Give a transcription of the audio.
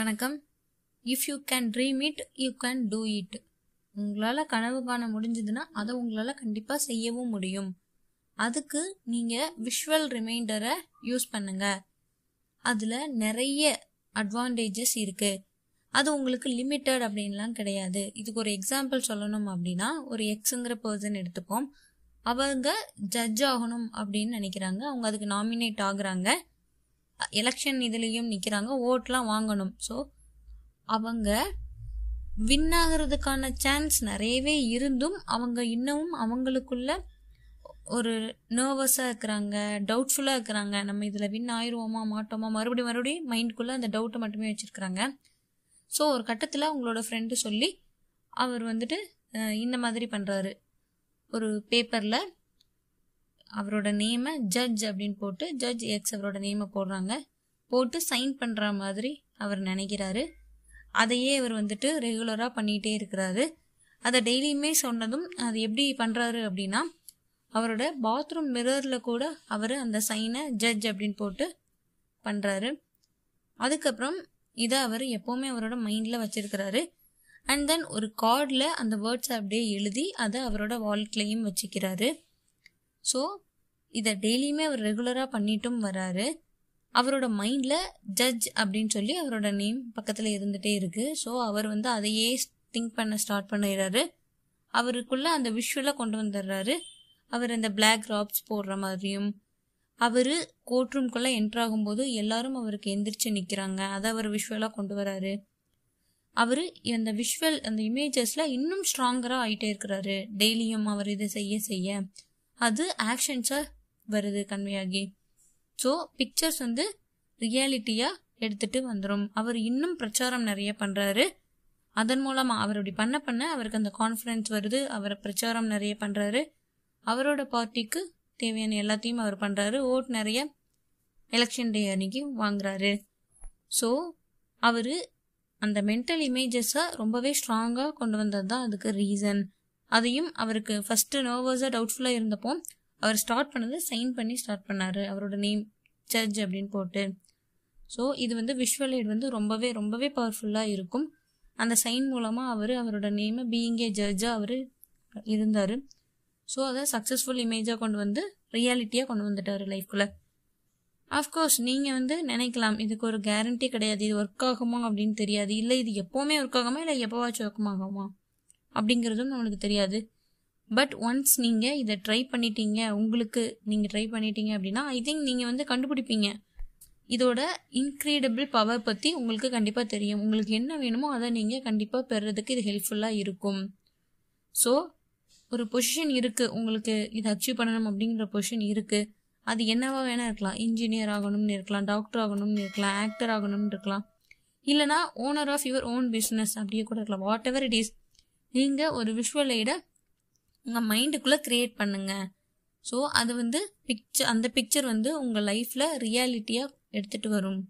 வணக்கம். If you can dream it you can do it. உங்களால் கனவு காண முடிஞ்சதுன்னா அதை உங்களால் கண்டிப்பாக செய்யவும் முடியும். அதுக்கு நீங்கள் விஷுவல் ரிமைண்டரை யூஸ் பண்ணுங்கள். அதில் நிறைய அட்வான்டேஜஸ் இருக்குது. அது உங்களுக்கு லிமிட்டட் அப்படின்லாம் கிடையாது. இதுக்கு ஒரு எக்ஸாம்பிள் சொல்லணும் அப்படின்னா, ஒரு எக்ஸுங்கிற பர்சன் எடுத்துப்போம். அவங்க ஜட்ஜ் ஆகணும் அப்படின்னு நினைக்கிறாங்க. அவங்க அதுக்கு நாமினேட் ஆகுறாங்க, எலெக்ஷன் இதுலேயும் நிற்கிறாங்க, ஓட்டெலாம் வாங்கணும். ஸோ அவங்க வின் ஆகிறதுக்கான சான்ஸ் நிறையவே இருந்தும் அவங்க இன்னமும் அவங்களுக்குள்ள ஒரு நர்வஸாக இருக்கிறாங்க, டவுட்ஃபுல்லாக இருக்கிறாங்க. நம்ம இதில் வின் ஆயிடுவோமா மாட்டோமா, மறுபடியும் மைண்ட்குள்ளே அந்த டவுட்டை மட்டுமே வச்சுருக்கிறாங்க. ஸோ ஒரு கட்டத்தில் அவங்களோட ஃப்ரெண்டு சொல்லி அவர் வந்துட்டு இந்த மாதிரி பண்ணுறாரு. ஒரு பேப்பரில் அவரோட நேமை ஜட்ஜ் அப்படின்னு போட்டு, ஜட்ஜ் எக்ஸ் அவரோட நேமை போடுறாங்க, போட்டு சைன் பண்ணுற மாதிரி அவர் நினைக்கிறாரு. அதையே அவர் வந்துட்டு ரெகுலராக பண்ணிகிட்டே இருக்கிறாரு. அதை டெய்லியுமே சொன்னதும் அது எப்படி பண்ணுறாரு அப்படின்னா, அவரோட பாத்ரூம் மிரரில் கூட அவர் அந்த சைனை ஜட்ஜ் அப்படின்னு போட்டு பண்ணுறாரு. அதுக்கப்புறம் இதை அவர் எப்போவுமே அவரோட மைண்டில் வச்சுருக்கிறாரு. அண்ட் தென் ஒரு கார்டில் அந்த வேர்ட்ஸை அப்படியே எழுதி அதை அவரோட வால்ட்லேயும் வச்சுக்கிறாரு. ஸோ இதை டெய்லியுமே அவர் ரெகுலராக பண்ணிட்டும் வராரு. அவரோட மைண்டில் ஜட்ஜ் அப்படின்னு சொல்லி அவரோட நேம் பக்கத்தில் இருந்துகிட்டே இருக்குது. ஸோ அவர் வந்து அதையே திங்க் பண்ண ஸ்டார்ட் பண்ணிடுறாரு. அவருக்குள்ளே அந்த விஷுவலை கொண்டு வந்துடுறாரு. அவர் அந்த பிளாக் ராப்ஸ் போடுற மாதிரியும், அவர் கோர்ட் ரூம்குள்ளே என்ட்ராகும்போது எல்லாரும் அவருக்கு எந்திரிச்சு நிற்கிறாங்க, அதை அவர் விஷுவலாக கொண்டு வராரு. அவர் அந்த விஷுவல் அந்த இமேஜஸில் இன்னும் ஸ்ட்ராங்கராக ஆகிட்டே இருக்கிறாரு. டெய்லியும் அவர் இதை செய்ய செய்ய அது ஆக்ஷன்ஸாக வருது கன்வையாகி. ஸோ பிக்சர்ஸ் வந்து ரியாலிட்டியாக எடுத்துகிட்டு வந்துடும். அவர் இன்னும் பிரச்சாரம் நிறைய பண்ணுறாரு. அதன் மூலமாக அவர் அப்படி பண்ண பண்ண அவருக்கு அந்த கான்ஃபிடன்ஸ் வருது. அவர் பிரச்சாரம் நிறைய பண்ணுறாரு. அவரோட பார்ட்டிக்கு தேவையான எல்லாத்தையும் அவர் பண்ணுறாரு. ஓட் நிறைய எலெக்ஷன் டே அன்னைக்கு வாங்குறாரு. ஸோ அவர் அந்த மென்டல் இமேஜஸை ரொம்பவே ஸ்ட்ராங்காக கொண்டு வந்தது தான் அதுக்கு ரீசன். அதையும் அவருக்கு ஃபஸ்ட்டு நர்வஸாக டவுட்ஃபுல்லாக இருந்தப்போ அவர் ஸ்டார்ட் பண்ணது சைன் பண்ணி ஸ்டார்ட் பண்ணார், அவரோட நேம் ஜட்ஜ் அப்படின்னு போட்டு. ஸோ இது வந்து விஷுவல் எய்ட் வந்து ரொம்பவே ரொம்பவே பவர்ஃபுல்லாக இருக்கும். அந்த சைன் மூலமாக அவர் அவரோட நேமை பீயிங்கே ஜட்ஜாக அவர் இருந்தார். ஸோ அதை சக்ஸஸ்ஃபுல் இமேஜாக கொண்டு வந்து ரியாலிட்டியாக கொண்டு வந்துட்டார் லைஃப்குள்ளே. ஆஃப்கோர்ஸ் நீங்கள் வந்து நினைக்கலாம் இதுக்கு ஒரு கேரண்டி கிடையாது, இது ஒர்க் ஆகுமா அப்படின்னு தெரியாது, இல்லை இது எப்போவுமே ஒர்க் ஆகுமா இல்லை எப்போவாச்சும் ஒர்க்குமாகுமா அப்படிங்கிறதும் நம்மளுக்கு தெரியாது. பட் ஒன்ஸ் நீங்கள் இதை ட்ரை பண்ணிட்டீங்க, உங்களுக்கு நீங்கள் ட்ரை பண்ணிட்டீங்க அப்படின்னா ஐ திங்க் நீங்கள் வந்து கண்டுபிடிப்பீங்க. இதோட இன்க்ரீடிபிள் பவர் பற்றி உங்களுக்கு கண்டிப்பாக தெரியும். உங்களுக்கு என்ன வேணுமோ அதை நீங்கள் கண்டிப்பாக பெறுறதுக்கு இது ஹெல்ப்ஃபுல்லாக இருக்கும். ஸோ ஒரு பொசிஷன் இருக்குது, உங்களுக்கு இதை அச்சீவ் பண்ணணும் அப்படிங்கிற பொசிஷன் இருக்குது. அது என்னவா வேணா இருக்கலாம். இன்ஜினியர் ஆகணும்னு இருக்கலாம், டாக்டர் ஆகணும்னு இருக்கலாம், ஆக்டர் ஆகணும்னு இருக்கலாம், இல்லைனா owner of your own business அப்படியே கூட இருக்கலாம். வாட் எவர் இட் இஸ், நீங்கள் ஒரு விஷுவல் எய்டை உங்கள் மைண்டுக்குள்ளே க்ரியேட் பண்ணுங்கள். ஸோ அது வந்து அந்த பிக்சர் வந்து உங்கள் லைஃப்பில் ரியாலிட்டியாக எடுத்துகிட்டு வரும்.